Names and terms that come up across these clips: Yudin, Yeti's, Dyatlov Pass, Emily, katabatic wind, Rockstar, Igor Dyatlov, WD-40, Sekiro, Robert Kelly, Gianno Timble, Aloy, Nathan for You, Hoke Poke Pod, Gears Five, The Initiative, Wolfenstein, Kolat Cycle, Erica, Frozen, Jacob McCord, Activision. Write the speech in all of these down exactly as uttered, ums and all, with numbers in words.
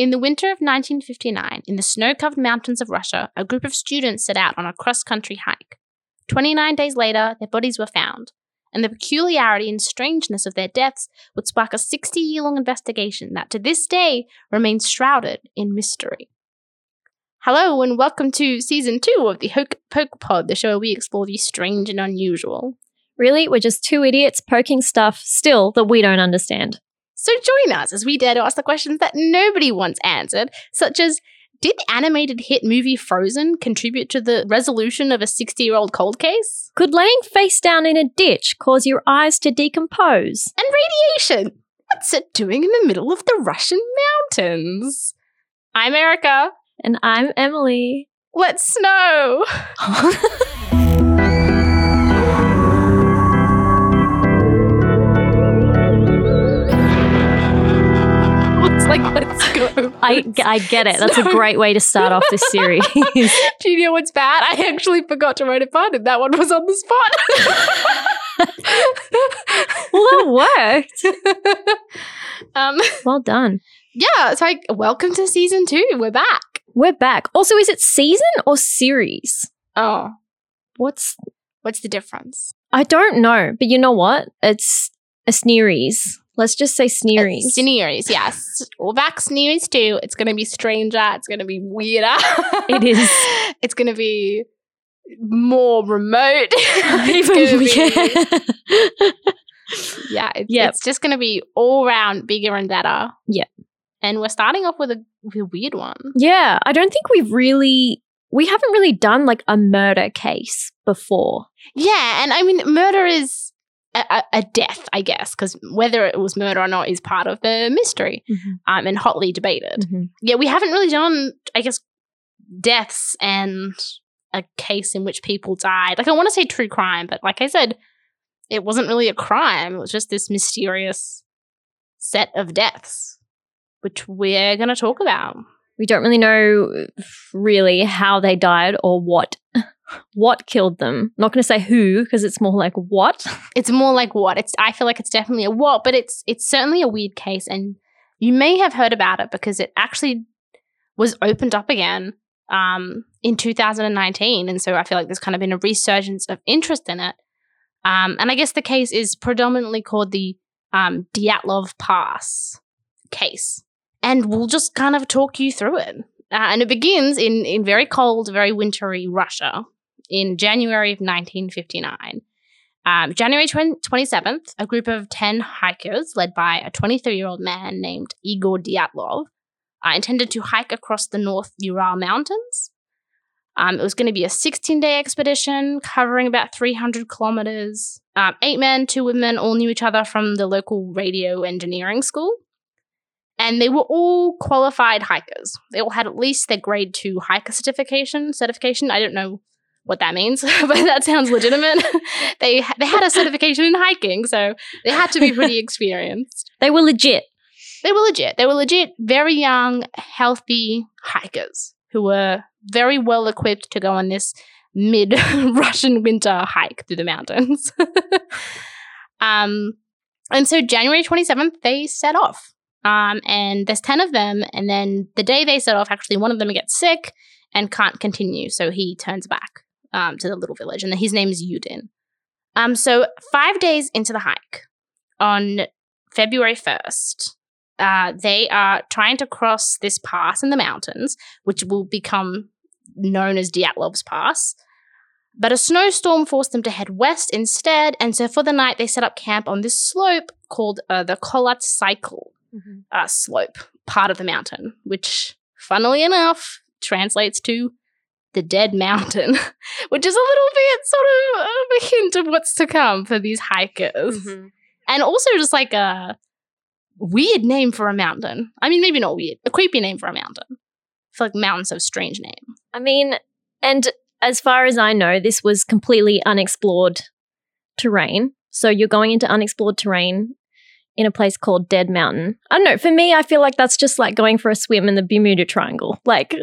In the winter of nineteen fifty-nine, in the snow-covered mountains of Russia, a group of students set out on a cross-country hike. twenty-nine days later, their bodies were found, and the peculiarity and strangeness of their deaths would spark a sixty-year-long investigation that to this day remains shrouded in mystery. Hello and welcome to Season two of the Hoke Poke Pod, the show where we explore the strange and unusual. Really, we're just two idiots poking stuff still that we don't understand. So join us as we dare to ask the questions that nobody wants answered, such as, did the animated hit movie Frozen contribute to the resolution of a sixty-year-old cold case? Could laying face down in a ditch cause your eyes to decompose? And radiation! What's it doing in the middle of the Russian mountains? I'm Erica. And I'm Emily. Let's snow! It's like, let's go. I, I get it. Snow. That's a great way to start off this series. Do you know what's bad? I actually forgot to write a pun, and that one was on the spot. Well, that worked. Um, well done. Yeah, it's like, welcome to Season two. We're back. We're back. Also, is it season or series? Oh. What's what's the difference? I don't know, but you know what? It's a sneeries. Let's just say sneeries. A sneeries, yes. We're back sneeries too. It's going to be stranger. It's going to be weirder. It is. It's going to be more remote. It's going to be... Yeah, it's, yep. It's just going to be all round bigger and better. Yeah. And we're starting off with a, with a weird one. Yeah. I don't think we've really, we haven't really done like a murder case before. Yeah. And I mean, murder is a, a, a death, I guess, because whether it was murder or not is part of the mystery, mm-hmm. um, and hotly debated. Mm-hmm. Yeah. We haven't really done, I guess, deaths and a case in which people died. Like I want to say true crime, but like I said, it wasn't really a crime. It was just this mysterious set of deaths, which we're going to talk about. We don't really know really how they died or what what killed them. I'm not going to say who because it's more like what. It's more like what. It's. I feel like it's definitely a what, but it's it's certainly a weird case, and you may have heard about it because it actually was opened up again um, in two thousand nineteen, and so I feel like there's kind of been a resurgence of interest in it. Um, and I guess the case is predominantly called the um, Dyatlov Pass case, and we'll just kind of talk you through it. Uh, and it begins in, in very cold, very wintry Russia in January of nineteen fifty-nine. Um, January twenty-seventh, a group of ten hikers led by a twenty-three-year-old man named Igor Dyatlov uh, intended to hike across the North Ural Mountains. Um, it was going to be a sixteen-day expedition covering about three hundred kilometers. Um, eight men, two women all knew each other from the local radio engineering school. And they were all qualified hikers. They all had at least their grade two hiker certification. Certification. I don't know what that means, but that sounds legitimate. they they had a certification in hiking, so they had to be pretty experienced. They were legit. They were legit. They were legit, very young, healthy hikers who were very well equipped to go on this mid-Russian winter hike through the mountains. um, and so January twenty-seventh, they set off. Um, and there's ten of them, and then the day they set off, actually one of them gets sick and can't continue, so he turns back um, to the little village, and his name is Yudin. Um, so five days into the hike, on February first, uh, they are trying to cross this pass in the mountains, which will become known as Dyatlov's Pass, but a snowstorm forced them to head west instead, and so for the night, they set up camp on this slope called uh, the Kolat Cycle. Mm-hmm. Uh, slope, part of the mountain, which funnily enough translates to the Dead Mountain, which is a little bit sort of a hint of what's to come for these hikers. Mm-hmm. And also just like a weird name for a mountain. I mean, maybe not weird, a creepy name for a mountain. I feel like mountains have a strange name. I mean, and as far as I know, this was completely unexplored terrain. So you're going into unexplored terrain in a place called Dead Mountain. I don't know. For me, I feel like that's just like going for a swim in the Bermuda Triangle. Like,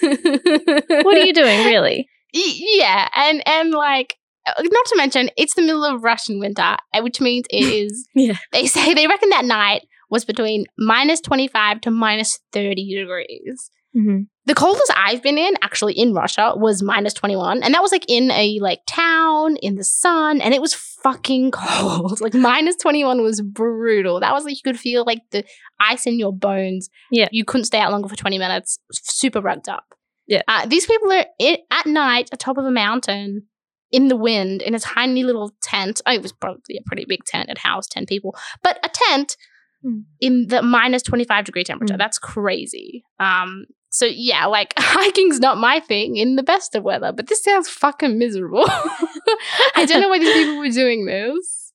what are you doing, really? Yeah. And, and like, not to mention, it's the middle of Russian winter, which means it is, yeah. They say, they reckon that night was between minus twenty-five to minus thirty degrees. Mm-hmm. The coldest I've been in, actually in Russia, was minus twenty-one. And that was like in a like town, in the sun, and it was fucking cold. Like minus twenty-one was brutal. That was like you could feel like the ice in your bones. Yeah. You couldn't stay out longer for twenty minutes. Super rugged up. Yeah. Uh, these people are in, at night atop of a mountain in the wind in a tiny little tent. Oh, it was probably a pretty big tent. It housed ten people. But a tent mm. in the minus twenty-five degree temperature. Mm. That's crazy. Um. So, yeah, like, hiking's not my thing in the best of weather, but this sounds fucking miserable. I don't know why these people were doing this.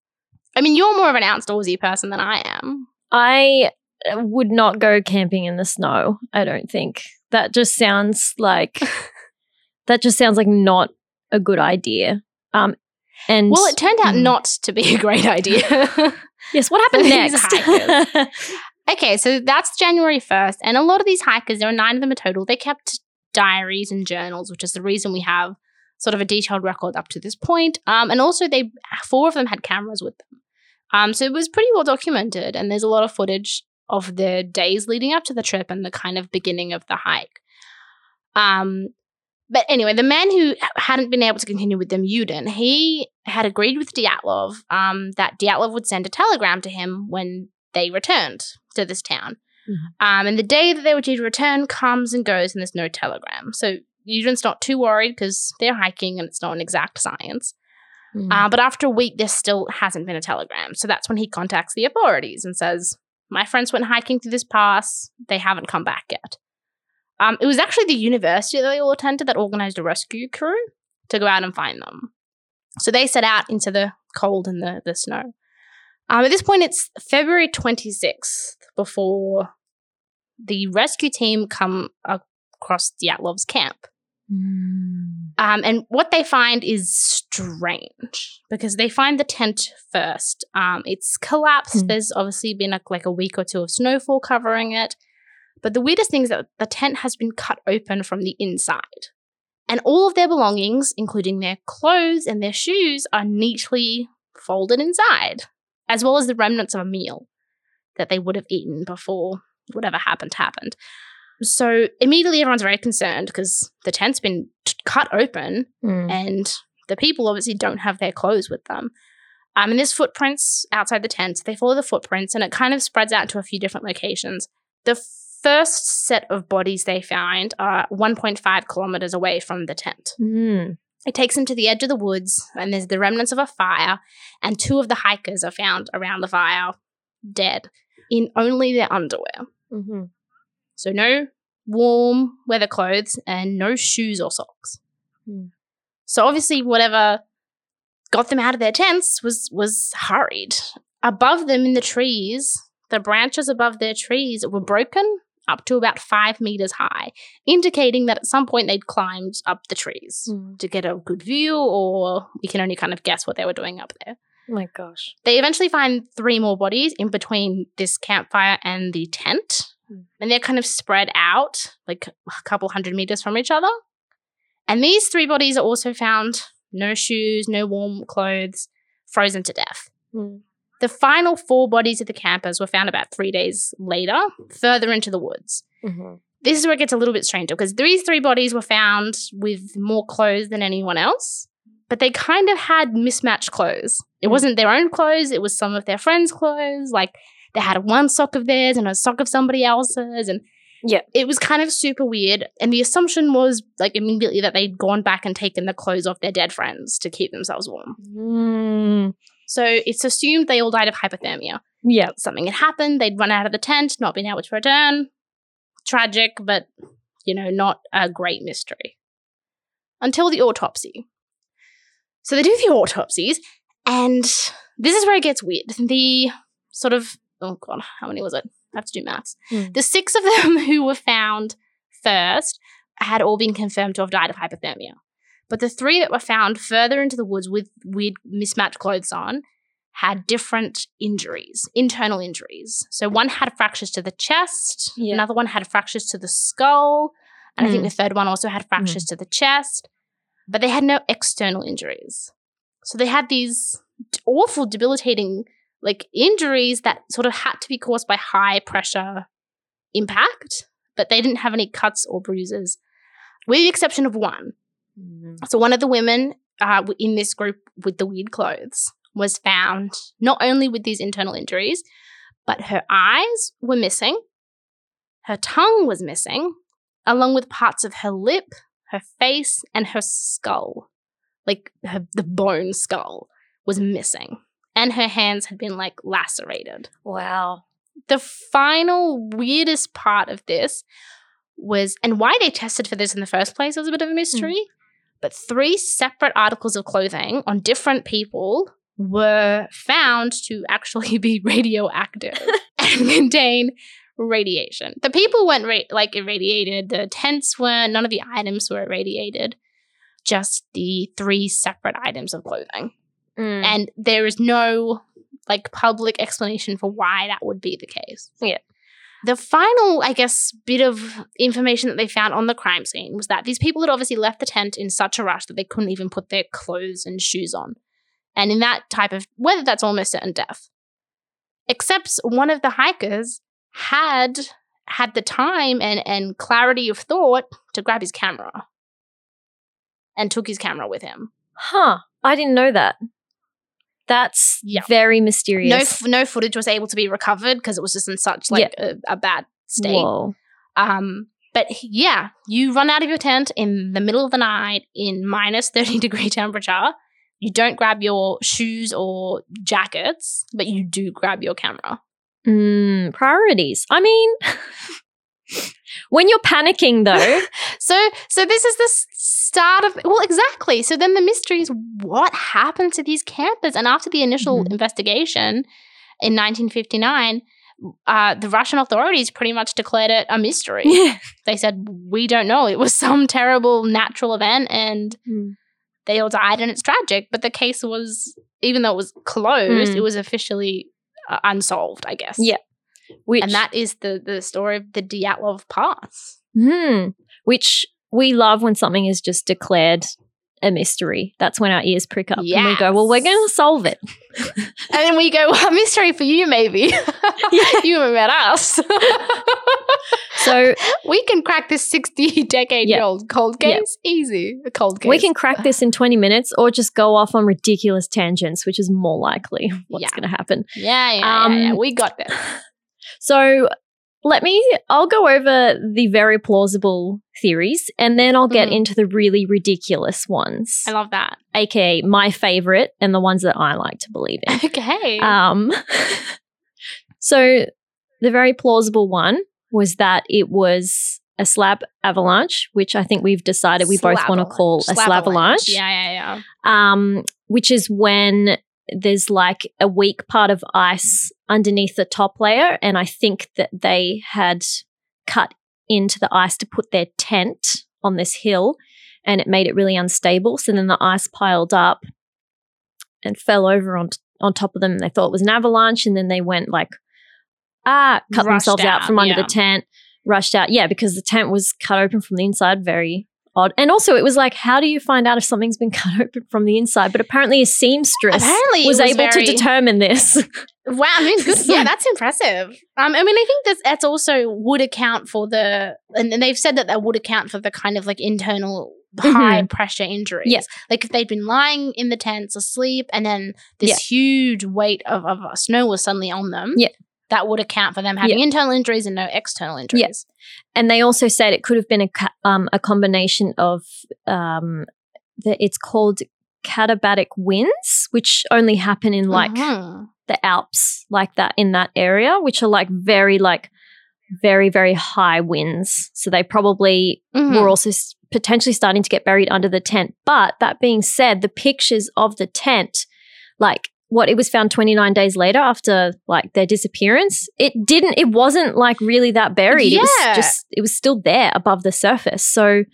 I mean, you're more of an outdoorsy person than I am. I would not go camping in the snow, I don't think. That just sounds like that just sounds like not a good idea. Um, and well, it turned out mm. not to be a great idea. Yes, what happened next? Okay, so that's January first, and a lot of these hikers, there are nine of them in total, they kept diaries and journals, which is the reason we have sort of a detailed record up to this point. Um, and also, they four of them had cameras with them. Um, so it was pretty well documented, and there's a lot of footage of the days leading up to the trip and the kind of beginning of the hike. Um, but anyway, the man who hadn't been able to continue with them, Yudin, he had agreed with Dyatlov um, that Dyatlov would send a telegram to him when they returned to this town. Mm-hmm. Um, and the day that they were due to return comes and goes and there's no telegram. So Yudin's not too worried because they're hiking and it's not an exact science. Mm-hmm. Uh, but after a week, there still hasn't been a telegram. So that's when he contacts the authorities and says, my friends went hiking through this pass. They haven't come back yet. Um, it was actually the university that they all attended that organized a rescue crew to go out and find them. So they set out into the cold and the, the snow. Um, at this point, it's February twenty-sixth before the rescue team come across Dyatlov's camp. Mm. Um, and what they find is strange because they find the tent first. Um, it's collapsed. Mm. There's obviously been a, like a week or two of snowfall covering it. But the weirdest thing is that the tent has been cut open from the inside. And all of their belongings, including their clothes and their shoes, are neatly folded inside, as well as the remnants of a meal that they would have eaten before whatever happened happened. So immediately everyone's very concerned because the tent's been t- cut open mm. and the people obviously don't have their clothes with them. Um, and there's footprints outside the tent. They follow the footprints and it kind of spreads out to a few different locations. The first set of bodies they find are one point five kilometers away from the tent. Mm. It takes them to the edge of the woods and there's the remnants of a fire and two of the hikers are found around the fire dead in only their underwear. Mm-hmm. So no warm weather clothes and no shoes or socks. Mm. So obviously whatever got them out of their tents was, was hurried. Above them in the trees, the branches above their trees were broken up to about five meters high, indicating that at some point they'd climbed up the trees mm. to get a good view, or we can only kind of guess what they were doing up there. Oh my gosh. They eventually find three more bodies in between this campfire and the tent, mm. and they're kind of spread out like a couple hundred meters from each other. And these three bodies are also found, no shoes, no warm clothes, frozen to death. Mm. The final four bodies of the campers were found about three days later, further into the woods. Mm-hmm. This is where it gets a little bit stranger because these three bodies were found with more clothes than anyone else, but they kind of had mismatched clothes. It mm. wasn't their own clothes. It was some of their friends' clothes. Like they had one sock of theirs and a sock of somebody else's. And yeah, it was kind of super weird. And the assumption was like immediately that they'd gone back and taken the clothes off their dead friends to keep themselves warm. Mm. So it's assumed they all died of hypothermia. Yeah. Something had happened. They'd run out of the tent, not been able to return. Tragic, but, you know, not a great mystery. Until the autopsy. So they do the autopsies, and this is where it gets weird. The sort of, oh, God, how many was it? I have to do maths. Mm. The six of them who were found first had all been confirmed to have died of hypothermia. But the three that were found further into the woods with weird mismatched clothes on had different injuries, internal injuries. So one had fractures to the chest. Yeah. Another one had fractures to the skull. And mm. I think the third one also had fractures mm. to the chest. But they had no external injuries. So they had these awful, debilitating like injuries that sort of had to be caused by high pressure impact, but they didn't have any cuts or bruises, with the exception of one. Mm-hmm. So one of the women uh, in this group with the weird clothes was found not only with these internal injuries, but her eyes were missing, her tongue was missing, along with parts of her lip, her face, and her skull, like her, the bone skull was missing. And her hands had been, like, lacerated. Wow. The final weirdest part of this was, and why they tested for this in the first place was a bit of a mystery, mm. but three separate articles of clothing on different people were found to actually be radioactive and contain radiation. The people weren't, ra- like, irradiated. The tents were, none of the items were irradiated, just the three separate items of clothing. Mm. And there is no, like, public explanation for why that would be the case. Yeah. The final, I guess, bit of information that they found on the crime scene was that these people had obviously left the tent in such a rush that they couldn't even put their clothes and shoes on. And in that type of weather, that's almost certain death. Except one of the hikers had had the time and, and clarity of thought to grab his camera and took his camera with him. Huh. I didn't know that. That's yeah. very mysterious. No f- no footage was able to be recovered because it was just in such, like, yeah. a, a bad state. Whoa. Um, but, yeah, you run out of your tent in the middle of the night in minus thirty degree temperature. You don't grab your shoes or jackets, but you do grab your camera. Mm, priorities. I mean, when you're panicking, though. so so this is the start of – well, exactly. So then the mystery is what happened to these campers? And after the initial mm-hmm. investigation in nineteen fifty-nine, uh, the Russian authorities pretty much declared it a mystery. Yeah. They said, we don't know. It was some terrible natural event and mm. they all died and it's tragic. But the case was – even though it was closed, mm. it was officially uh, unsolved, I guess. Yeah. Which, and that is the, the story of the Dyatlov Pass. Mm, which we love when something is just declared a mystery. That's when our ears prick up yes. and we go, well, we're going to solve it. And then we go, well, a mystery for you maybe. You haven't met us. So we can crack this sixty-decade-year-old yeah. cold case. Yeah. Easy. A cold case. We can crack this in twenty minutes or just go off on ridiculous tangents, which is more likely what's yeah. going to happen. Yeah, yeah, um, yeah, yeah. We got this. So let me, I'll go over the very plausible theories and then I'll get mm. into the really ridiculous ones. I love that. A K A my favorite and the ones that I like to believe in. Okay. Um. So the very plausible one was that it was a slab avalanche, which I think we've decided we slab-avalanche. both want to call slab-avalanche. a slab avalanche. Yeah, yeah, yeah. Um, which is when there's like a weak part of ice underneath the top layer, and I think that they had cut into the ice to put their tent on this hill and it made it really unstable. So then the ice piled up and fell over on, t- on top of them and they thought it was an avalanche, and then they went like, ah, cut rushed themselves out, out from under yeah. the tent, rushed out. Yeah, because the tent was cut open from the inside, very odd. And also it was like, how do you find out if something's been cut open from the inside? But apparently a seamstress apparently was, was able very... to determine this. Wow. I mean, good, yeah, that's impressive. Um, I mean, I think that's, that's also would account for the – and they've said that that would account for the kind of like internal high-pressure mm-hmm. injuries. Yeah. Like if they'd been lying in the tents asleep and then this yeah. huge weight of, of snow was suddenly on them. Yeah. That would account for them having yeah. internal injuries and no external injuries. Yes. Yeah. And they also said it could have been a, um, a combination of um, – it's called katabatic winds, which only happen in like mm-hmm. the Alps, like that in that area, which are like very like very, very high winds. So they probably mm-hmm. were also s- potentially starting to get buried under the tent. But that being said, the pictures of the tent, like – what it was found twenty-nine days later after like their disappearance, it didn't, it wasn't like really that buried. Yeah. It was just, it was still there above the surface. So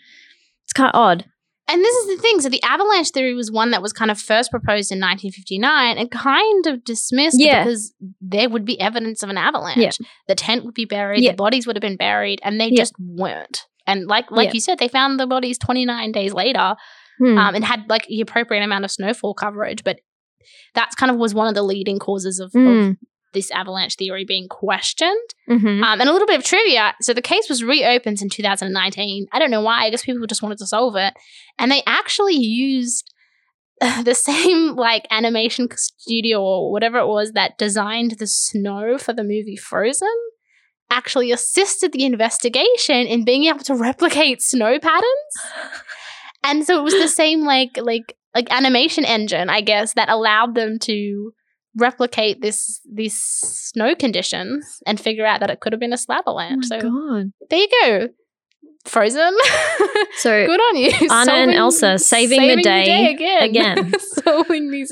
it's kind of odd. And this is the thing. So the avalanche theory was one that was kind of first proposed in nineteen fifty-nine and kind of dismissed yeah. because there would be evidence of an avalanche. Yeah. The tent would be buried, yeah. the bodies would have been buried, and they yeah. just weren't. And like like yeah. you said, they found the bodies twenty-nine days later hmm. um, and had like the appropriate amount of snowfall coverage, but that kind of was one of the leading causes of, mm. of this avalanche theory being questioned. Mm-hmm. Um, and a little bit of trivia. So the case was reopened in two thousand nineteen. I don't know why. I guess people just wanted to solve it. And they actually used uh, the same like animation studio or whatever it was that designed the snow for the movie Frozen actually assisted the investigation in being able to replicate snow patterns. And so it was the same like like like animation engine, I guess, that allowed them to replicate this these snow conditions and figure out that it could have been a slab avalanche. Oh my so God. There you go. Frozen. So good on you. Anna solving, and Elsa saving, saving the, day the day again. again. Solving these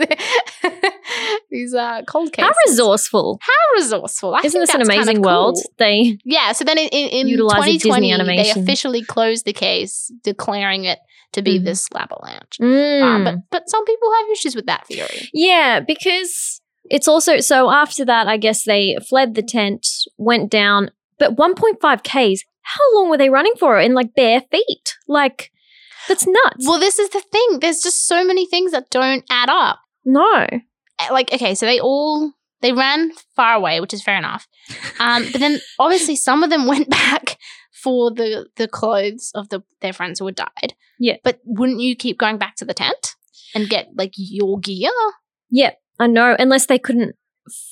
these uh, cold cases. How resourceful! How resourceful! I Isn't think this that's an amazing cool. world? They yeah. So then in, in, in twenty twenty, they officially closed the case, declaring it to be mm. this slab avalanche. Mm. Um, but but some people have issues with that theory. Yeah, because it's also so. After that, I guess they fled the tent, went down, but one point five kays. How long were they running for in like bare feet? Like, that's nuts. Well, this is the thing. There's just so many things that don't add up. No. Like, okay, so they all, they ran far away, which is fair enough. Um, but then obviously some of them went back for the, the clothes of the their friends who had died. Yeah. But wouldn't you keep going back to the tent and get like your gear? Yeah, I know, unless they couldn't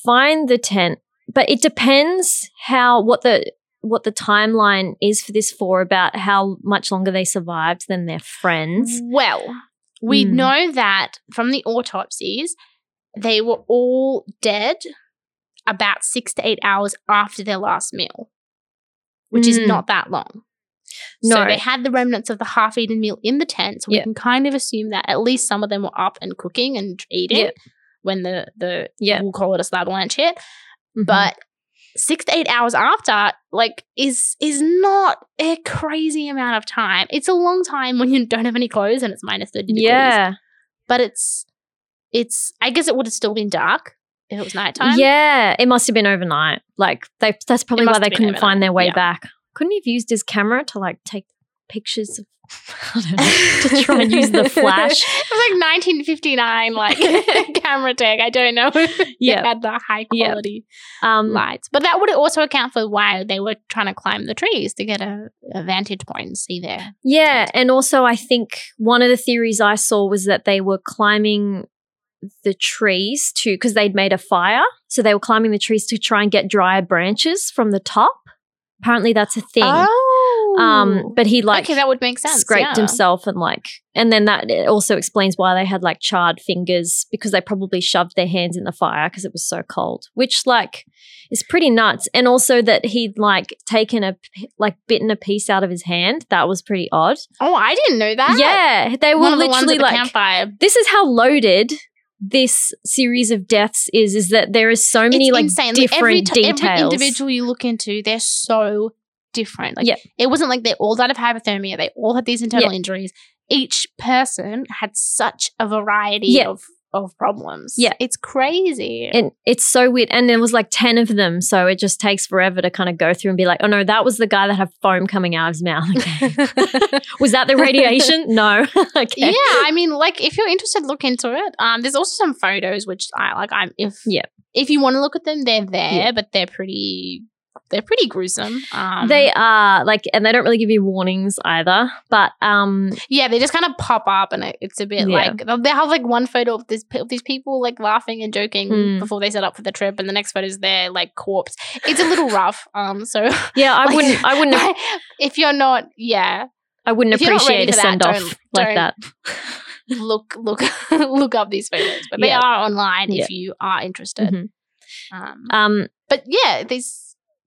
find the tent. But it depends how, what the... what the timeline is for this for about how much longer they survived than their friends. Well, we mm. know that from the autopsies, they were all dead about six to eight hours after their last meal, which mm. is not that long. No. So they had the remnants of the half-eaten meal in the tent, so yep. we can kind of assume that at least some of them were up and cooking and eating yep. when the, the yep. we'll call it a slab lunch hit. Mm-hmm. But Six to eight hours after, like, is is not a crazy amount of time. It's a long time when you don't have any clothes and it's minus thirty degrees. Yeah. But it's, it's. I guess it would have still been dark if it was nighttime. Yeah. It must have been overnight. Like, they, that's probably why they couldn't overnight. find their way yeah. back. Couldn't he have used his camera to, like, take pictures of, I don't know, to try and use the flash? It was like nineteen fifty-nine, like camera tech. I don't know if yep. it had the high quality yep. um, lights. But that would also account for why they were trying to climb the trees to get a, a vantage point and see there. Yeah. Tent. And also, I think one of the theories I saw was that they were climbing the trees to, because they'd made a fire. So they were climbing the trees to try and get drier branches from the top. Apparently, that's a thing. Oh. Um, but he like okay, that would make sense. Scraped yeah. himself and like, and then that also explains why they had like charred fingers, because they probably shoved their hands in the fire because it was so cold, which like is pretty nuts. And also that he'd like taken a, like bitten a piece out of his hand. That was pretty odd. Oh, I didn't know that. Yeah. They were literally the like, campfire. This is how loaded this series of deaths is, is that there is so many it's like insane. different like, every t- details. Every individual you look into, they're so different. Like yep. it wasn't like they all died of hypothermia. They all had these internal yep. injuries. Each person had such a variety yep. of of problems. Yeah, it's crazy. And it's so weird. And there was like ten of them, so it just takes forever to kind of go through and be like, oh no, that was the guy that had foam coming out of his mouth. Okay. Was that the radiation? No. Okay. Yeah, I mean, like if you're interested, look into it. Um, there's also some photos which I like. I'm if yeah. if you want to look at them, they're there, yeah. but they're pretty. They're pretty gruesome. Um, they are like, and they don't really give you warnings either. But um, yeah, they just kind of pop up, and it, it's a bit yeah. like they have like one photo of, this, of these people like laughing and joking mm. before they set up for the trip, and the next photo is their like corpse. It's a little rough. Um, so yeah, I like, wouldn't. I wouldn't. Have, if you're not, yeah, I wouldn't appreciate a send that, off don't, like don't that. Look, look, look up these photos, but they yeah. are online yeah. if you are interested. Mm-hmm. Um, um, but yeah, these.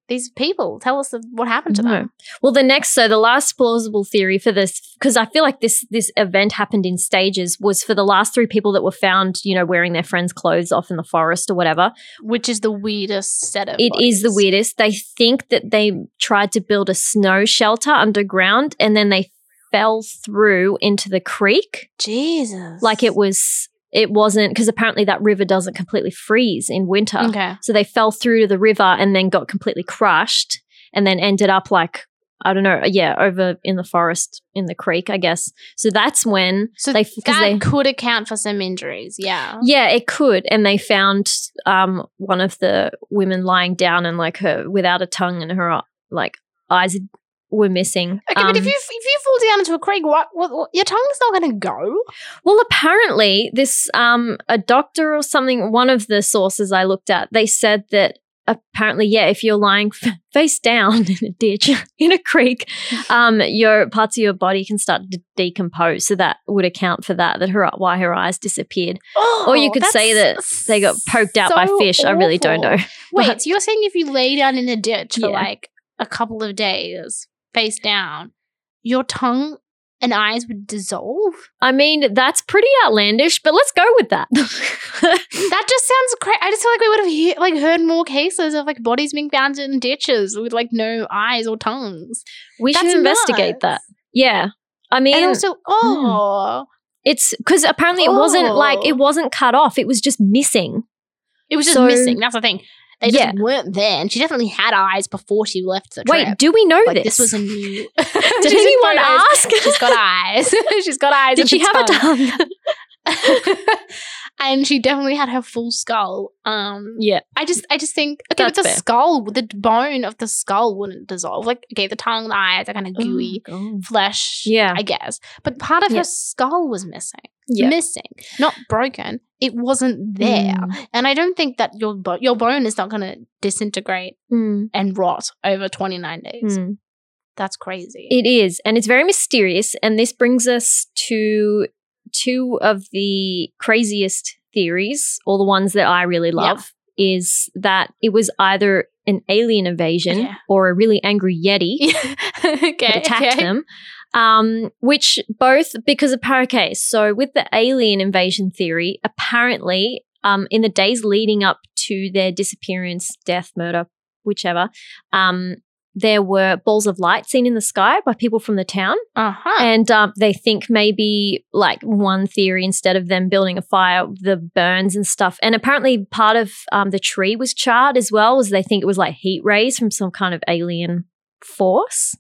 These people, tell us what happened to no. them. Well, the next, so the last plausible theory for this, because I feel like this this event happened in stages, was for the last three people that were found, you know, wearing their friends' clothes off in the forest or whatever. Which is the weirdest set of It bodies. is the weirdest. They think that they tried to build a snow shelter underground and then they fell through into the creek. Jesus. Like it was... It wasn't because apparently that river doesn't completely freeze in winter. Okay. So they fell through to the river and then got completely crushed and then ended up like I don't know, yeah, over in the forest, in the creek, I guess. So that's when so they – that they, could account for some injuries, yeah. Yeah, it could. And they found um, one of the women lying down and, like, her – without a tongue and her, like, eyes were missing. Okay, um, but if you if you fall down into a creek, what, what, what your tongue's not going to go? Well, apparently this um, – a doctor or something, one of the sources I looked at, they said that apparently, yeah, if you're lying f- face down in a ditch, in a creek, um, your parts of your body can start to decompose. So that would account for that, that her, why her eyes disappeared. Oh, or you could say that they got poked out so by fish. Awful. I really don't know. Wait, but, so you're saying if you lay down in a ditch for yeah. like a couple of days, face down, your tongue and eyes would dissolve? I mean, that's pretty outlandish, but let's go with that. That just sounds crazy. I just feel like we would have he- like heard more cases of like bodies being found in ditches with like no eyes or tongues. We that's should investigate nuts. That. Yeah. I mean. And also, oh. Mm. It's because apparently oh. it wasn't like, it wasn't cut off. It was just missing. It was just so, missing. That's the thing. They just yeah. weren't there. And she definitely had eyes before she left the trip. Wait, do we know like, this? This was a new... Did anyone ask? She's got eyes. She's got eyes. Did she have tongue. a tongue? And she definitely had her full skull. Um, yeah. I just I just think, okay, That's but the fair. skull, the bone of the skull wouldn't dissolve. Like, okay, the tongue, the eyes are kind of gooey oh, flesh, yeah. I guess. But part of yeah. her skull was missing. Yep. Missing, not broken. It wasn't there, mm. and I don't think that your bo- your bone is not going to disintegrate mm. and rot over twenty-nine days. Mm. That's crazy. It is, and it's very mysterious. And this brings us to two of the craziest theories, or the ones that I really love, yeah. is that it was either an alien invasion yeah. or a really angry Yeti okay, that attacked okay. them. Um, which both because of okay, so with the alien invasion theory, apparently um, in the days leading up to their disappearance, death, murder, whichever, um, there were balls of light seen in the sky by people from the town. Uh-huh. And um, they think maybe like one theory, instead of them building a fire, the burns and stuff. And apparently part of um, the tree was charred as well, as they think it was like heat rays from some kind of alien force.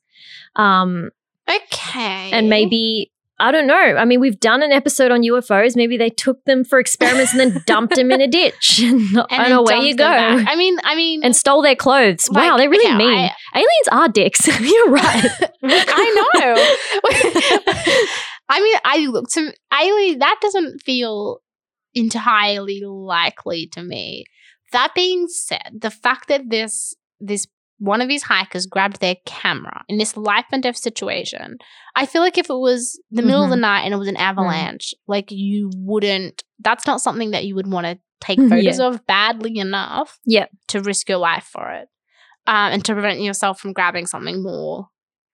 Um Okay. And maybe, I don't know. I mean, we've done an episode on U F Os. Maybe they took them for experiments and then dumped them in a ditch. And, and, and away you go. Back. I mean, I mean. And stole their clothes. Like, wow, they're really yeah, mean. I, Aliens are dicks. You're right. I know. I mean, I look to, alien, that doesn't feel entirely likely to me. That being said, the fact that this, this, one of these hikers grabbed their camera in this life and death situation. I feel like if it was the middle mm-hmm. of the night and it was an avalanche, mm-hmm. like you wouldn't, that's not something that you would want to take photos yeah. of badly enough yeah. to risk your life for it um, and to prevent yourself from grabbing something more.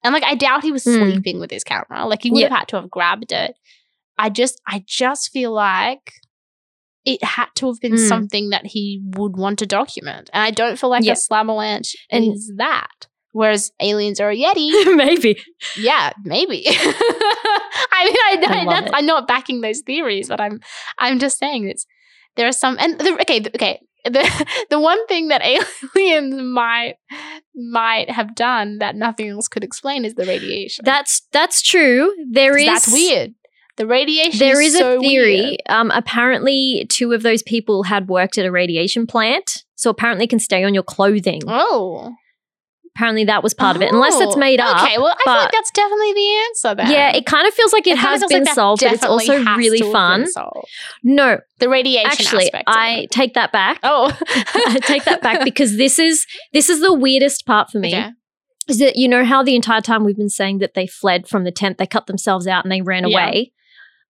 And like, I doubt he was mm. sleeping with his camera. Like he would yeah. have had to have grabbed it. I just, I just feel like it had to have been mm. something that he would want to document. And I don't feel like yep. a slamalanche is that. Whereas aliens are a Yeti. Maybe. Yeah, maybe. I mean, I, I that's, I'm not backing those theories, but I'm I'm just saying it's there are some – and the, okay, okay. The, the one thing that aliens might might have done that nothing else could explain is the radiation. That's that's true. There is – That's weird. The radiation There is, is so a theory. Um, apparently, two of those people had worked at a radiation plant, so apparently can stay on your clothing. Oh. Apparently, that was part oh. of it, unless it's made up. Okay, well, I feel like that's definitely the answer then. Yeah, it kind of feels like it, it has been like solved, but it's also really fun. No. The radiation actually, aspect. I take that back. Oh. I take that back because this is this is the weirdest part for me. Okay. Is that you know how the entire time we've been saying that they fled from the tent, they cut themselves out and they ran yeah. away?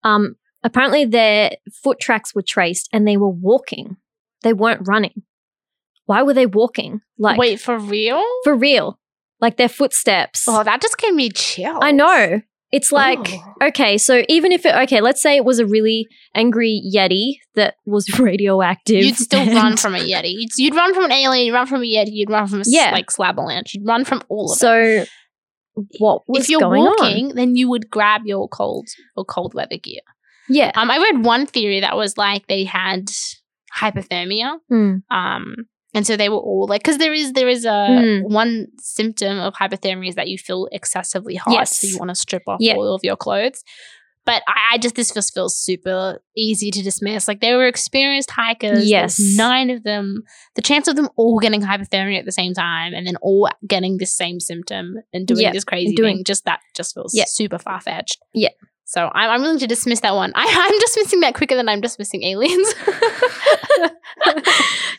Um, apparently their foot tracks were traced and they were walking. They weren't running. Why were they walking? Like, wait, for real? For real. Like their footsteps. Oh, that just gave me chills. I know. It's like, oh. okay, so even if it, okay, let's say it was a really angry Yeti that was radioactive. You'd still run from a Yeti. You'd, you'd run from an alien, you'd run from a Yeti, you'd run from a yeah. like slab-a-lanch. You'd run from all of so, it. So... What was if you're going walking, on? Then you would grab your cold or cold weather gear. Yeah. Um, I read one theory that was like they had hypothermia. Mm. Um, And so they were all like, because there is there is a mm. one symptom of hypothermia is that you feel excessively hot, yes. so you want to strip off yep. all of your clothes. But I, I just this just feels super easy to dismiss. Like they were experienced hikers. Yes, nine of them. The chance of them all getting hypothermia at the same time and then all getting this same symptom and doing yep. this crazy doing- thing, just that just feels yep. super far fetched. Yeah. So I'm, I'm willing to dismiss that one. I, I'm dismissing that quicker than I'm dismissing aliens.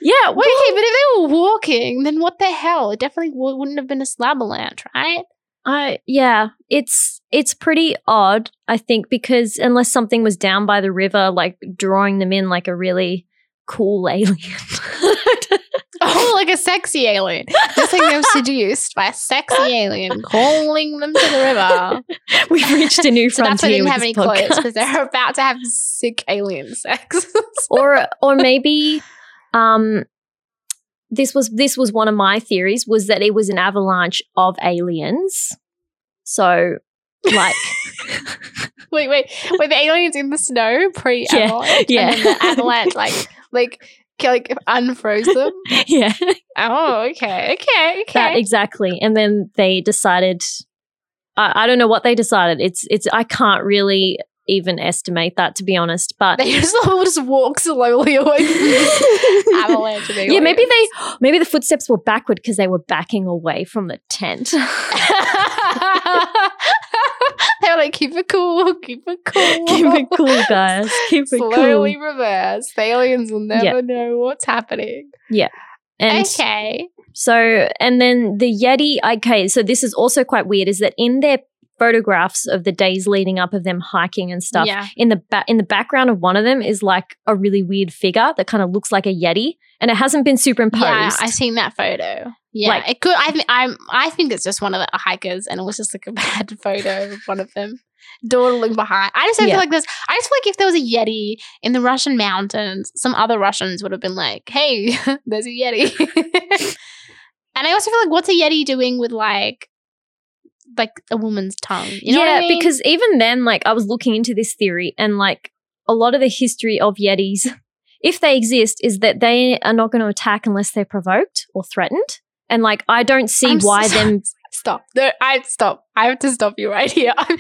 Yeah, wait, hey, but if they were walking, then what the hell? It definitely w- wouldn't have been a slab avalanche, right? I uh, yeah, it's it's pretty odd, I think, because unless something was down by the river, like drawing them in like a really cool alien. Oh, like a sexy alien. Just like they were seduced by a sexy alien, calling them to the river. We've reached a new frontier. So that's why they didn't have any podcast. Clothes, because they're about to have sick alien sex. or or maybe um, this was this was one of my theories, was that it was an avalanche of aliens. So like Wait, wait. Were the aliens in the snow pre-avalanche? Yeah. yeah. And then the avalanche like like like unfroze them. Yeah. Oh, okay. Okay. Okay. That, exactly. And then they decided I, I don't know what they decided. It's it's I can't really even estimate that, to be honest. But they just all just walk slowly away from this avalanche. Yeah, audience. maybe they maybe the footsteps were backward because they were backing away from the tent. They were like, keep it cool, keep it cool. Keep it cool, guys. Keep it cool. Slowly reverse. The aliens will never yep. know what's happening. Yeah. And okay. So, and then the Yeti, okay, so this is also quite weird, is that in their photographs of the days leading up of them hiking and stuff, yeah. in the ba- in the background of one of them is like a really weird figure that kind of looks like a Yeti, and it hasn't been superimposed. Yeah, I've seen that photo. Yeah, like, it could. I think I'm. I think it's just one of the hikers, and it was just like a bad photo of one of them dawdling behind. I just don't yeah. feel like this. I just feel like if there was a Yeti in the Russian mountains, some other Russians would have been like, "Hey, there's a Yeti." And I also feel like, what's a Yeti doing with like? Like a woman's tongue, you know? Yeah, what I mean? Because even then, like, I was looking into this theory, and like a lot of the history of Yetis, if they exist, is that they are not going to attack unless they're provoked or threatened. And like, I don't see I'm why so- them stop. No, I stop. I have to stop you right here. I'm-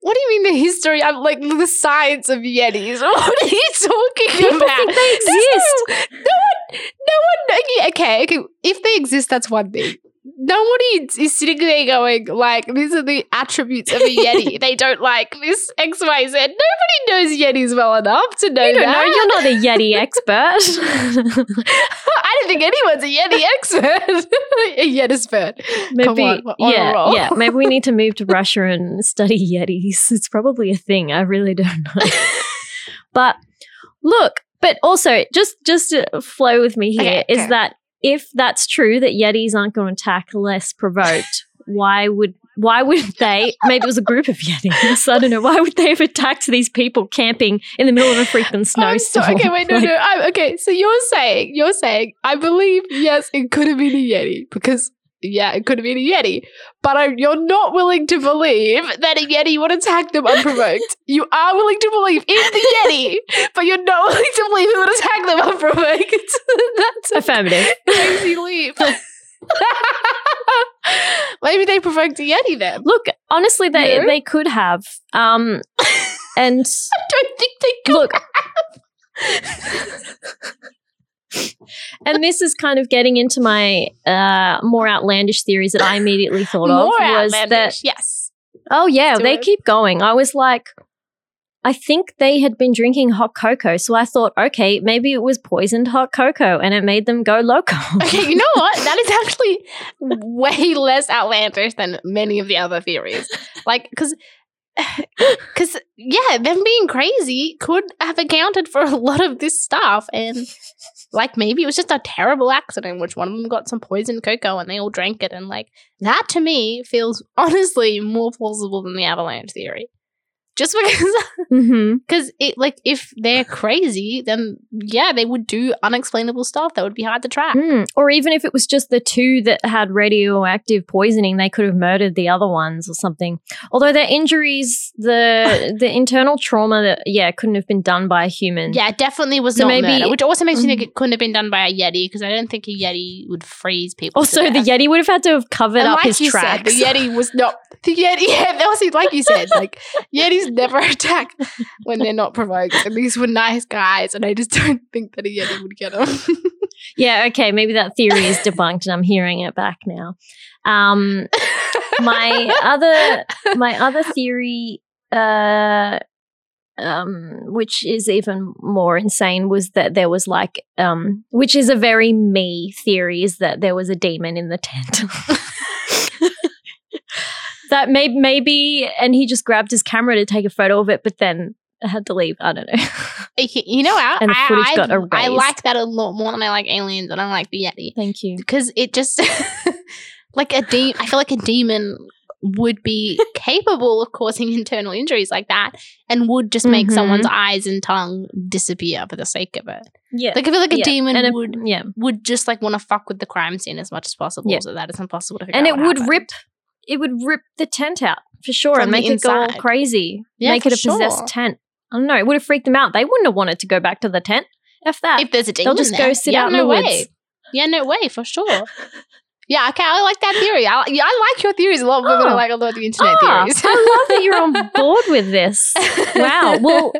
What do you mean the history? I'm like the science of Yetis. What are you talking about? People think they exist. No, no one, no one. Okay, okay. If they exist, that's one thing. Nobody is sitting there going, like, these are the attributes of a Yeti. They don't like this X, Y, Z. Nobody knows Yetis well enough to know you don't that. Know. You're not a Yeti expert. I don't think anyone's a Yeti expert. A Yetispert. Maybe, Come on, on yeah, roll. yeah. Maybe we need to move to Russia and study Yetis. It's probably a thing. I really don't know. But look, but also just, just to flow with me here okay, is okay. that if that's true, that Yetis aren't going to attack less provoked, why would why would they, maybe it was a group of Yetis, I don't know, why would they have attacked these people camping in the middle of a freaking snowstorm? So, okay, wait, no, like, no, I'm, okay, so you're saying, you're saying, I believe, yes, it could have been a Yeti because, yeah, it could have been a Yeti, but I, you're not willing to believe that a Yeti would attack them unprovoked. You are willing to believe in the Yeti, but you're not willing to believe it would attack them unprovoked. That's affirmative. Crazy leap. Maybe they provoked a Yeti then. Look, honestly, they no? they could have. Um, and I don't think they could look, have. And this is kind of getting into my uh, more outlandish theories that I immediately thought of. More was outlandish, that, yes. Oh, yeah, they it. keep going. I was like, I think they had been drinking hot cocoa. So I thought, okay, maybe it was poisoned hot cocoa and it made them go loco. Okay, you know what? That is actually way less outlandish than many of the other theories. Like, because... Because, yeah, them being crazy could have accounted for a lot of this stuff. And, like, maybe it was just a terrible accident, which one of them got some poisoned cocoa and they all drank it. And, like, that to me feels honestly more plausible than the avalanche theory. Just because, because mm-hmm. it like if they're crazy, then yeah, they would do unexplainable stuff that would be hard to track. Mm. Or even if it was just the two that had radioactive poisoning, they could have murdered the other ones or something. Although their injuries, the the internal trauma, that yeah, couldn't have been done by a human. Yeah, it definitely was so not maybe, murder. Which also makes mm-hmm. me think it couldn't have been done by a Yeti, because I don't think a Yeti would freeze people. Also, the Yeti would have had to have covered and up like his you tracks. Said, the Yeti was not the Yeti. Yeah, also like you said, like Yetis never attack when they're not provoked. And these were nice guys, and I just don't think that a Yeti would get them. Yeah, okay, maybe that theory is debunked, and I'm hearing it back now. Um, my other, my other theory, uh, um, which is even more insane, was that there was like, um, which is a very me theory, is that there was a demon in the tent. That may- maybe, and he just grabbed his camera to take a photo of it, but then had to leave. I don't know. You know what? And the footage I, I, got erased. I like that a lot more than I like aliens, and I like the Yeti. Thank you. Because it just, like a de- I feel like a demon would be capable of causing internal injuries like that, and would just make mm-hmm. someone's eyes and tongue disappear for the sake of it. Yeah. Like I feel like a yeah. demon a, would yeah. would just like want to fuck with the crime scene as much as possible, yeah. so that it's impossible to figure and out. And it would happened. rip... It would rip the tent out for sure and make it go all crazy. Yeah, make it a sure. possessed tent. I don't know. It would have freaked them out. They wouldn't have wanted to go back to the tent. If that. If there's a demon, they'll just there. go sit yeah, out no in the way. woods. Yeah, no way, for sure. Yeah, okay. I like that theory. I, yeah, I like your theories a lot more oh. than I like a lot of the internet oh, theories. I love that you're on board with this. Wow. Well,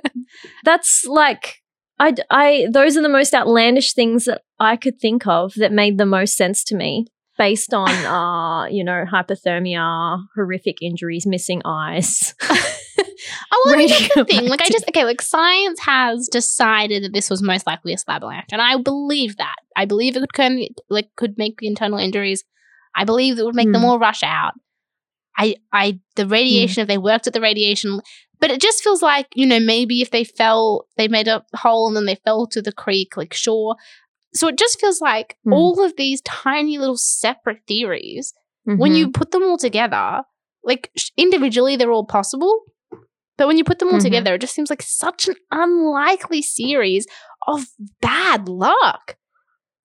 that's like. I, I, those are the most outlandish things that I could think of that made the most sense to me. Based on, uh, you know, hypothermia, horrific injuries, missing eyes. Oh, well, that's the thing. Like, I just, okay, like, science has decided that this was most likely a slab avalanche. And I believe that. I believe it could, like, could make internal injuries. I believe it would make mm. them all rush out. I, I, the radiation, mm. if they worked at the radiation, but it just feels like, you know, maybe if they fell, they made a hole and then they fell to the creek, like, sure. So it just feels like mm. all of these tiny little separate theories, mm-hmm. when you put them all together, like individually they're all possible, but when you put them all mm-hmm. together, it just seems like such an unlikely series of bad luck.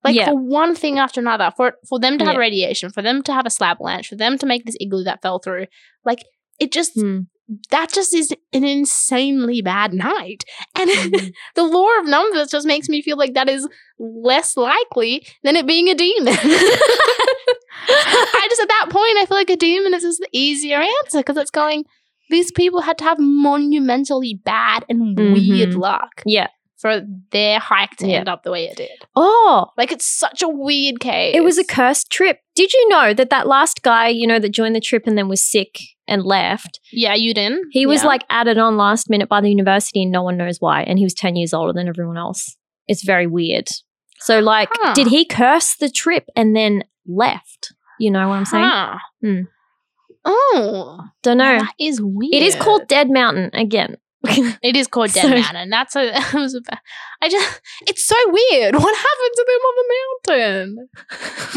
Like yeah. for one thing after another, for for them to have yeah. radiation, for them to have a slab avalanche, for them to make this igloo that fell through, like it just mm. that just is an insanely bad night. And mm-hmm. the law of numbers just makes me feel like that is less likely than it being a demon. I just, at that point, I feel like a demon is just the easier answer because it's going, these people had to have monumentally bad and mm-hmm. weird luck. Yeah. For their hike to yeah. end up the way it did. Oh. Like, it's such a weird case. It was a cursed trip. Did you know that that last guy, you know, that joined the trip and then was sick and left? Yeah, Yudin. He was, yeah. like, added on last minute by the university and no one knows why. And he was ten years older than everyone else. It's very weird. So, like, huh. did he curse the trip and then left? You know what I'm saying? Huh. Mm. Oh. Don't know. That is weird. It is called Dead Mountain again. It is called Dead so, Mountain. That's a. That was a bad, I just. It's so weird. What happened to them on the mountain?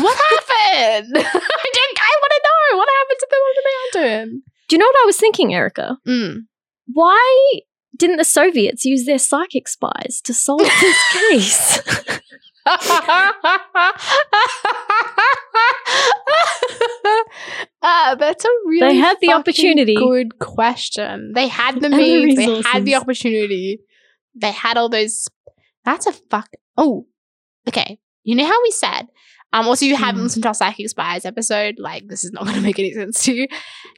What happened? I don't. I want to know what happened to them on the mountain. Do you know what I was thinking, Erica? Mm. Why didn't the Soviets use their psychic spies to solve this case? uh, that's a really they had the opportunity. Good question. They had the means. The they had the opportunity. They had all those. That's a fuck. Oh, okay. You know how we said. Um. Also, you mm. haven't listened to our Psychic Spies episode. Like, this is not going to make any sense to you.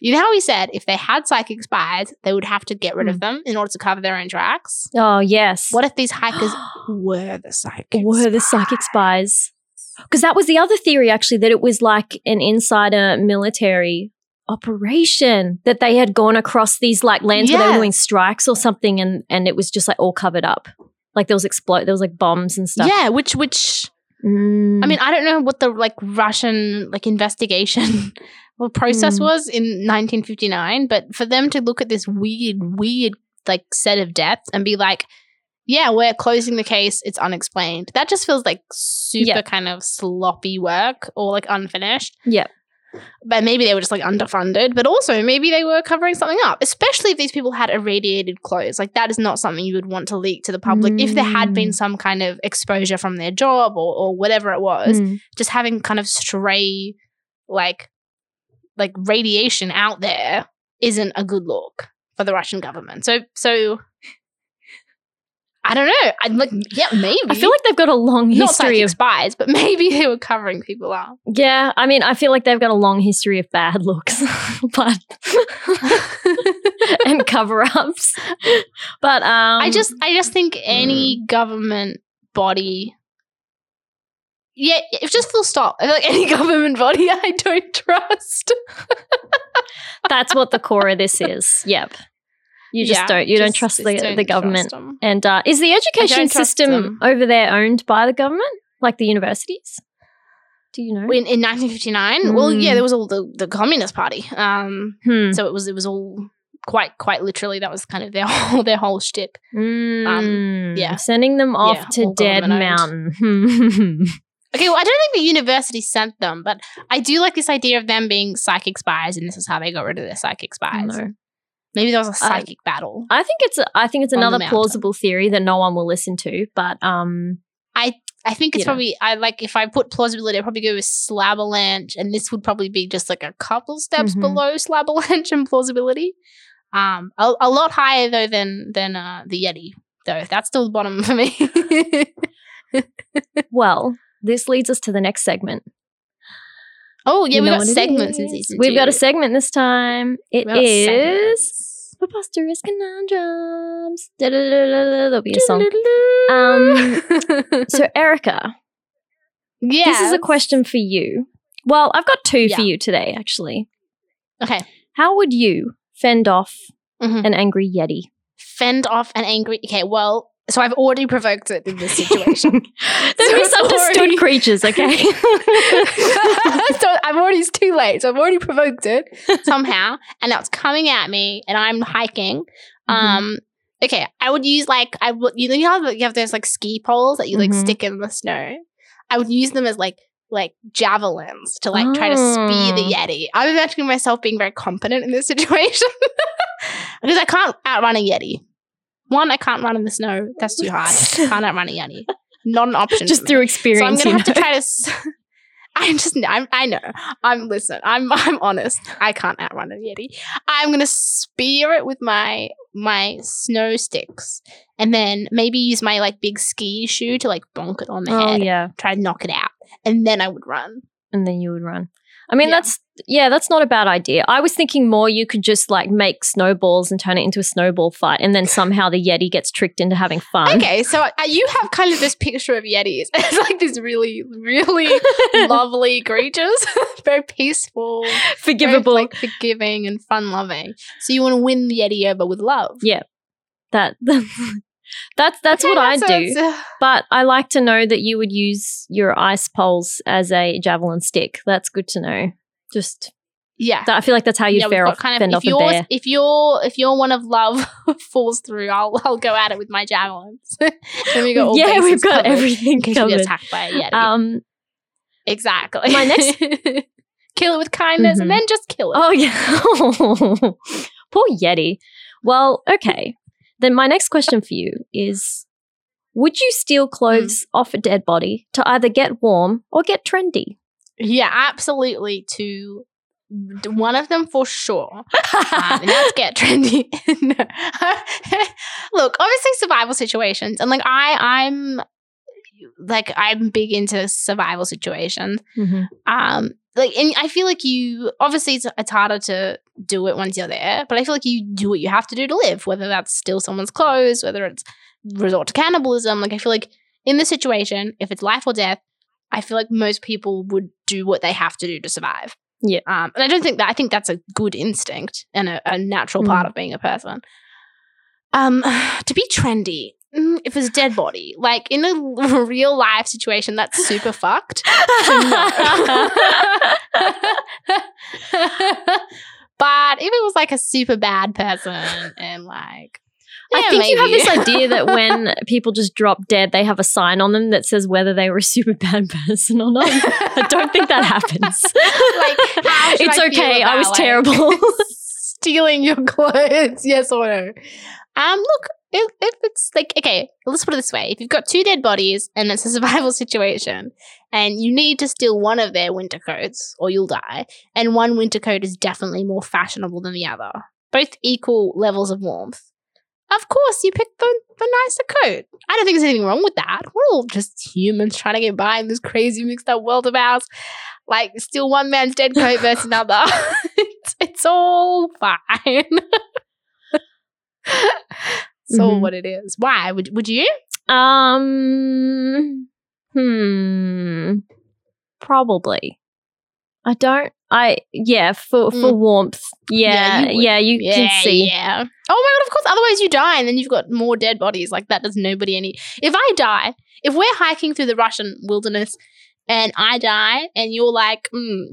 You know how we said if they had Psychic Spies, they would have to get rid mm. of them in order to cover their own tracks? Oh, yes. What if these hikers were the Psychic Were spies? the Psychic Spies? Because that was the other theory, actually, that it was like an insider military operation, that they had gone across these, like, lands yeah. where they were doing strikes or something, and, and it was just, like, all covered up. Like, there was, explo- there was like, bombs and stuff. Yeah, which which... Mm. I mean, I don't know what the like Russian like investigation or process mm. was in nineteen fifty-nine, but for them to look at this weird, weird like set of deaths and be like, yeah, we're closing the case, it's unexplained. That just feels like super yeah. kind of sloppy work or like unfinished. Yeah. But maybe they were just like underfunded, but also maybe they were covering something up, especially if these people had irradiated clothes. Like that is not something you would want to leak to the public. Mm. If there had been some kind of exposure from their job or, or whatever it was, mm. just having kind of stray like like radiation out there isn't a good look for the Russian government. So so I don't know. I'm like, yeah, maybe. I feel like they've got a long history of spies, but maybe they were covering people up. Yeah, I mean, I feel like they've got a long history of bad looks, but and cover-ups. But um, I just, I just think any mm. government body. Yeah, if just full stop. I feel like any government body I don't trust. That's what the core of this is. Yep. You just yeah, don't. You just, don't trust the, don't the government. Trust and uh, is the education system over there owned by the government, like the universities? Do you know? In, in nineteen fifty-nine? Mm. Well, yeah, there was all the, the Communist Party. Um, hmm. So it was it was all quite quite literally that was kind of their whole, their whole shtick. Mm. Um, yeah. Sending them off yeah, to Dead Mountain. Okay, well, I don't think the university sent them, but I do like this idea of them being psychic spies, and this is how they got rid of their psychic spies. No. Maybe there was a psychic uh, battle. I think it's a, I think it's another plausible theory that no one will listen to, but um, I I think it's probably know. I like if I put plausibility, I'd probably go with Slabalanch, and this would probably be just like a couple steps mm-hmm. below Slabalanch and plausibility. Um, a, a lot higher though than than uh, the Yeti though. That's still the bottom for me. Well, this leads us to the next segment. Oh, yeah, you we've got segments in season two. We've got a segment this time. It is Preposterous Conundrums. Da, da, da, da, da. There'll be a song. Um, so, Erica, yeah, this is a question for you. Well, I've got two yeah. for you today, actually. Okay. How would you fend off mm-hmm. an angry Yeti? Fend off an angry – okay, well – so I've already provoked it in this situation. They're so misunderstood already... creatures, okay? So I've already, it's too late. So I've already provoked it somehow. And now it's coming at me and I'm hiking. Mm-hmm. Um, okay, I would use like, I would, you know, you have, you have those like ski poles that you like mm-hmm. stick in the snow. I would use them as like, like javelins to like oh. try to spear the Yeti. I'm imagining myself being very competent in this situation because I can't outrun a Yeti. One, I can't run in the snow. That's too hard. Can't outrun a Yeti. Not an option. Just through experience. So I'm going to have know. to try to. I'm just. I'm, I know. I'm. Listen. I'm. I'm honest. I can't outrun a Yeti. I'm going to spear it with my my snow sticks, and then maybe use my like big ski shoe to like bonk it on the oh, head. Yeah. Try to knock it out, and then I would run. And then you would run. I mean, yeah. that's, yeah, that's not a bad idea. I was thinking more you could just like make snowballs and turn it into a snowball fight, and then somehow the Yeti gets tricked into having fun. Okay, so uh, you have kind of this picture of Yetis. It's like these really, really lovely creatures, very peaceful, forgivable, very, like, forgiving and fun-loving. So you want to win the Yeti over with love. Yeah, that that's that's okay, what I do. Uh, but I like to know that you would use your ice poles as a javelin stick. That's good to know. Just yeah, th- I feel like that's how you yeah, fend off, kind of, fend off a bear. If your if your one of love falls through, I'll I'll go at it with my javelins. we got all yeah, we've got covered, everything in case covered. You get attacked by a Yeti. Um, exactly. My next kill it with kindness mm-hmm. and then just kill it. Oh yeah, poor Yeti. Well, okay. Then my next question for you is, would you steal clothes mm. off a dead body to either get warm or get trendy? Yeah, absolutely. To one of them for sure. um, and that's get trendy. Look, obviously survival situations. And like I, I'm like I'm big into survival situations. Mm-hmm. Um, like, and I feel like you obviously it's, it's harder to do it once you're there, but I feel like you do what you have to do to live, whether that's steal someone's clothes, whether it's resort to cannibalism. Like I feel like in this situation, if it's life or death, I feel like most people would do what they have to do to survive. Yeah. Um, and I don't think that, I think that's a good instinct and a, a natural mm. part of being a person. Um, to be trendy, if it's a dead body, like in a real life situation, that's super fucked. So no. But if it was like a super bad person and like Yeah, I think maybe. You have this idea that when people just drop dead, they have a sign on them that says whether they were a super bad person or not. I don't think that happens. Like, how it's I okay. I was like, terrible. Stealing your clothes, yes or no? Um, look, if, if it's like, okay, let's put it this way. If you've got two dead bodies and it's a survival situation and you need to steal one of their winter coats or you'll die, and one winter coat is definitely more fashionable than the other, both equal levels of warmth, of course, you pick the, the nicer coat. I don't think there's anything wrong with that. We're all just humans trying to get by in this crazy mixed up world of ours. Like, still one man's dead coat versus another. it's, it's all fine. It's mm-hmm. all what it is. Why? Would would you? Um, hmm. Probably. I don't. I yeah for for mm. warmth yeah yeah you, yeah, you yeah, can see yeah oh my god of course, otherwise you die and then you've got more dead bodies. Like, that does nobody any. If I die, if we're hiking through the Russian wilderness and I die and you're like, mm,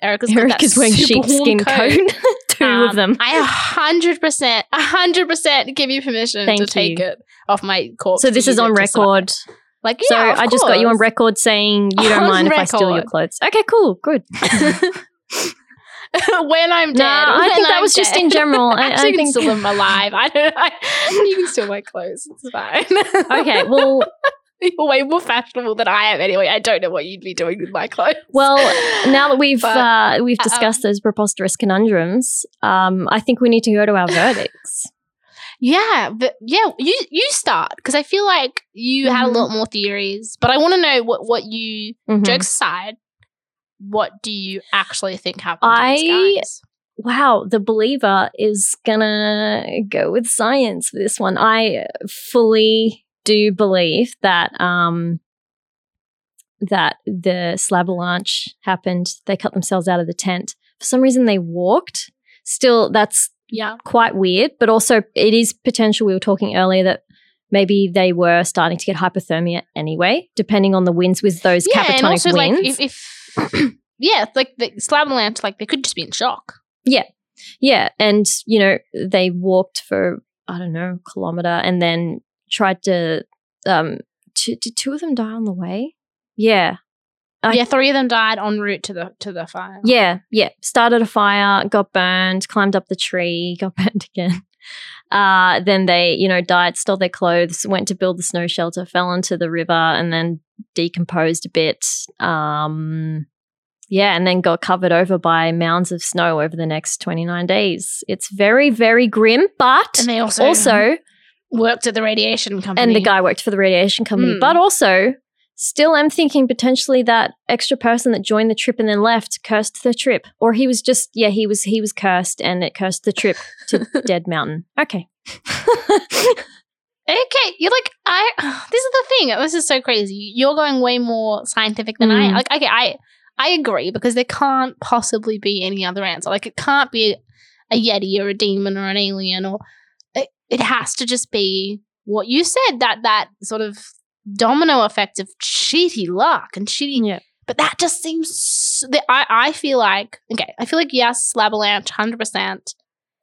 Erica's, Erica's wearing sheepskin coat, coat. two um, of them, I one hundred percent one hundred percent give you permission Thank to you. Take it off my corpse. So this is on record. Like, yeah, so I course. Just got you on record saying you don't on mind record. If I steal your clothes. Okay, cool, good. When I'm dead. No, I think that I'm was dead. Just in general. I, Actually, I you think can steal them alive. I don't. I, you can steal my clothes. It's fine. Okay, well, you're way more fashionable than I am anyway. I don't know what you'd be doing with my clothes. Well, now that we've but, uh, we've discussed um, those preposterous conundrums, um, I think we need to go to our verdicts. Yeah, but yeah, you you start, because I feel like you mm-hmm. had a lot more theories, but I want to know what, what you, mm-hmm. jokes aside, what do you actually think happened I, to these guys? Wow, the believer is going to go with science for this one. I fully do believe that um, that the slab-a-lanche happened. They cut themselves out of the tent. For some reason, they walked. Still, that's... Yeah, quite weird, but also it is potential. We were talking earlier that maybe they were starting to get hypothermia anyway, depending on the winds with those yeah, catatonic and also, winds. Like, if, if yeah, like the slab-a-lanche, like they could just be in shock. Yeah, yeah, and you know they walked for I don't know a kilometer and then tried to. Um, t- did two of them die on the way? Yeah. I yeah, three of them died en route to the to the fire. Yeah, yeah. Started a fire, got burned, climbed up the tree, got burned again. Uh, then they, you know, died, stole their clothes, went to build the snow shelter, fell into the river and then decomposed a bit. Um, yeah, and then got covered over by mounds of snow over the next twenty-nine days. It's very, very grim, but and they also, also worked at the radiation company. And the guy worked for the radiation company, mm. but also... Still, I'm thinking potentially that extra person that joined the trip and then left cursed the trip, or he was just yeah he was he was cursed and it cursed the trip to Dead Mountain. Okay, okay, you're like I. This is the thing. This is so crazy. You're going way more scientific than mm. I. Like, okay, I I agree because there can't possibly be any other answer. Like, it can't be a yeti or a demon or an alien, or it, it has to just be what you said. That that sort of. Domino effect of shitty luck and shitty yeah. but that just seems that I, I feel like okay I feel like yes slab-a-lanche one hundred percent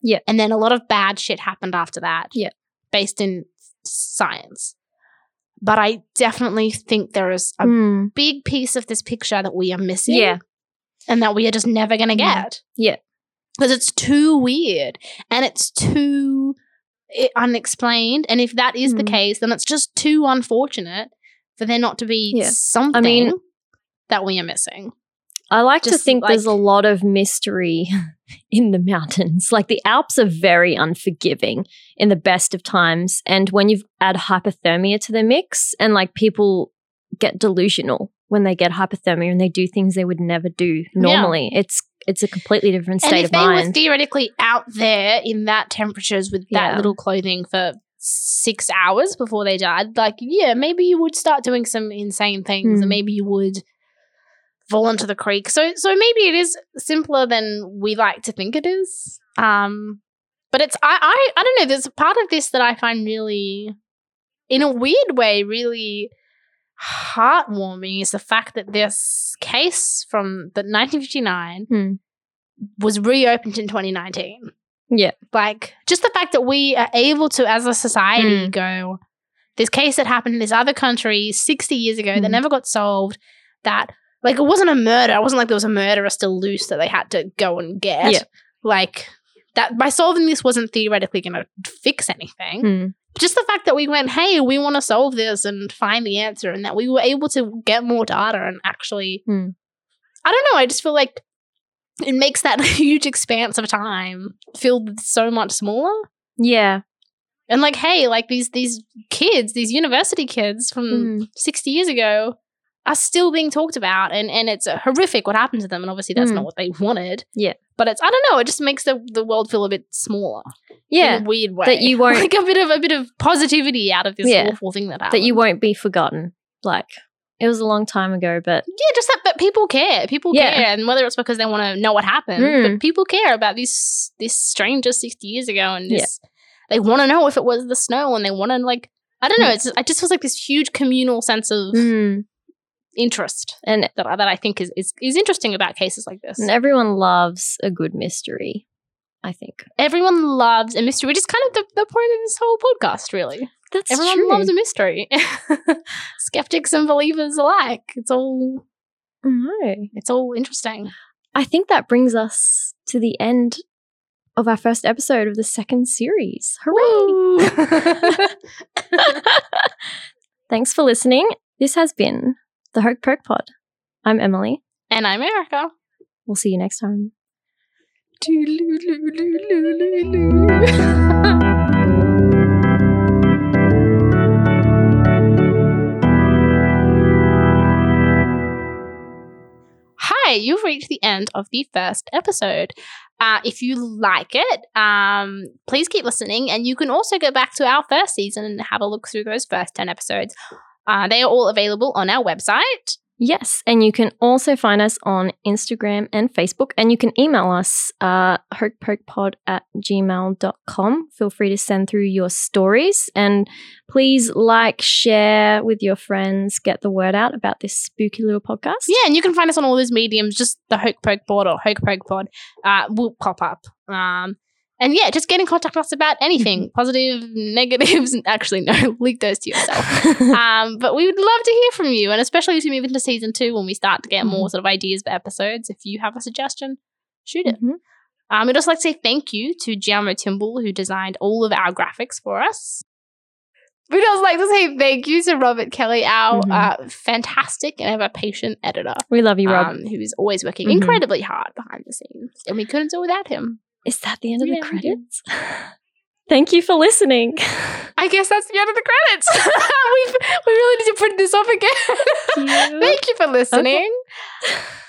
yeah and then a lot of bad shit happened after that yeah based in science, but I definitely think there is a mm. big piece of this picture that we are missing yeah and that we are just never gonna get yeah because it's too weird and it's too It unexplained, and if that is mm. the case, then it's just too unfortunate for there not to be yeah. something I mean, that we are missing. I like just to think like, there's a lot of mystery in the mountains. Like, the Alps are very unforgiving in the best of times, and when you add hypothermia to the mix, and like people get delusional when they get hypothermia and they do things they would never do normally. Yeah. It's It's a completely different state of mind. And if they were theoretically out there in that temperatures with that yeah. little clothing for six hours before they died, like, yeah, maybe you would start doing some insane things mm. and maybe you would fall into the creek. So so maybe it is simpler than we like to think it is. Um, but it's, I, I, I don't know, there's a part of this that I find really, in a weird way, really heartwarming is the fact that this case from the nineteen fifty-nine mm. was reopened in twenty nineteen Yeah. Like, just the fact that we are able to, as a society, mm. go, this case that happened in this other country sixty years ago mm. that never got solved, that, like, it wasn't a murder. It wasn't like there was a murderer still loose that they had to go and get. Yeah. Like, that by solving this wasn't theoretically going to fix anything. Mm. Just the fact that we went, hey, we want to solve this and find the answer, and that we were able to get more data and actually, mm. I don't know, I just feel like it makes that huge expanse of time feel so much smaller. Yeah. And like, hey, like these these kids, these university kids from mm. sixty years ago are still being talked about, and, and it's horrific what happened to them, and obviously that's mm. not what they wanted. Yeah. But it's, I don't know, it just makes the, the world feel a bit smaller. Yeah. In a weird way. That you won't. Like a bit of a bit of positivity out of this yeah, awful thing that happened. That you won't be forgotten. Like, it was a long time ago, but... Yeah, just that, but people care. People yeah. care, and whether it's because they want to know what happened, mm. but people care about this this stranger sixty years ago, and this, yeah. they want to know if it was the snow, and they want to, like... I don't know, it's, it just feels like this huge communal sense of... Mm. interest, and that, that I think is, is is interesting about cases like this. And everyone loves a good mystery, I think. Everyone loves a mystery, which is kind of the, the point of this whole podcast, really. That's everyone true. Everyone loves a mystery. Skeptics and believers alike. It's all, no. it's all interesting. I think that brings us to the end of our first episode of the second series. Hooray! Thanks for listening. This has been The Hoke Poke Pod. I'm Emily. And I'm Erica. We'll see you next time. Hi, you've reached the end of the first episode. Uh, if you like it, um, please keep listening, and you can also go back to our first season and have a look through those first ten episodes. Uh, they are all available on our website. Yes, and you can also find us on Instagram and Facebook, and you can email us uh, hokepokepod at gmail dot com. Feel free to send through your stories, and please like, share with your friends, get the word out about this spooky little podcast. Yeah, and you can find us on all those mediums, just the Hoke Poke Pod or Hoke Poke Pod uh, will pop up. Um And yeah, just get in contact with us about anything, positive, negatives. Actually, no, leak those to yourself. um, but we would love to hear from you, and especially as we move into season two, when we start to get more sort of ideas for episodes. If you have a suggestion, shoot it. Mm-hmm. Um, we'd also like to say thank you to Gianno Timble, who designed all of our graphics for us. We'd also like to say thank you to Robert Kelly, our mm-hmm. uh, fantastic and ever-patient editor. We love you, Rob. Um, who is always working mm-hmm. incredibly hard behind the scenes, and we couldn't do without him. Is that the end of yeah, the credits? Thank you for listening. I guess that's the end of the credits. We've, we really need to put this off again. Thank you, Thank you for listening. Okay.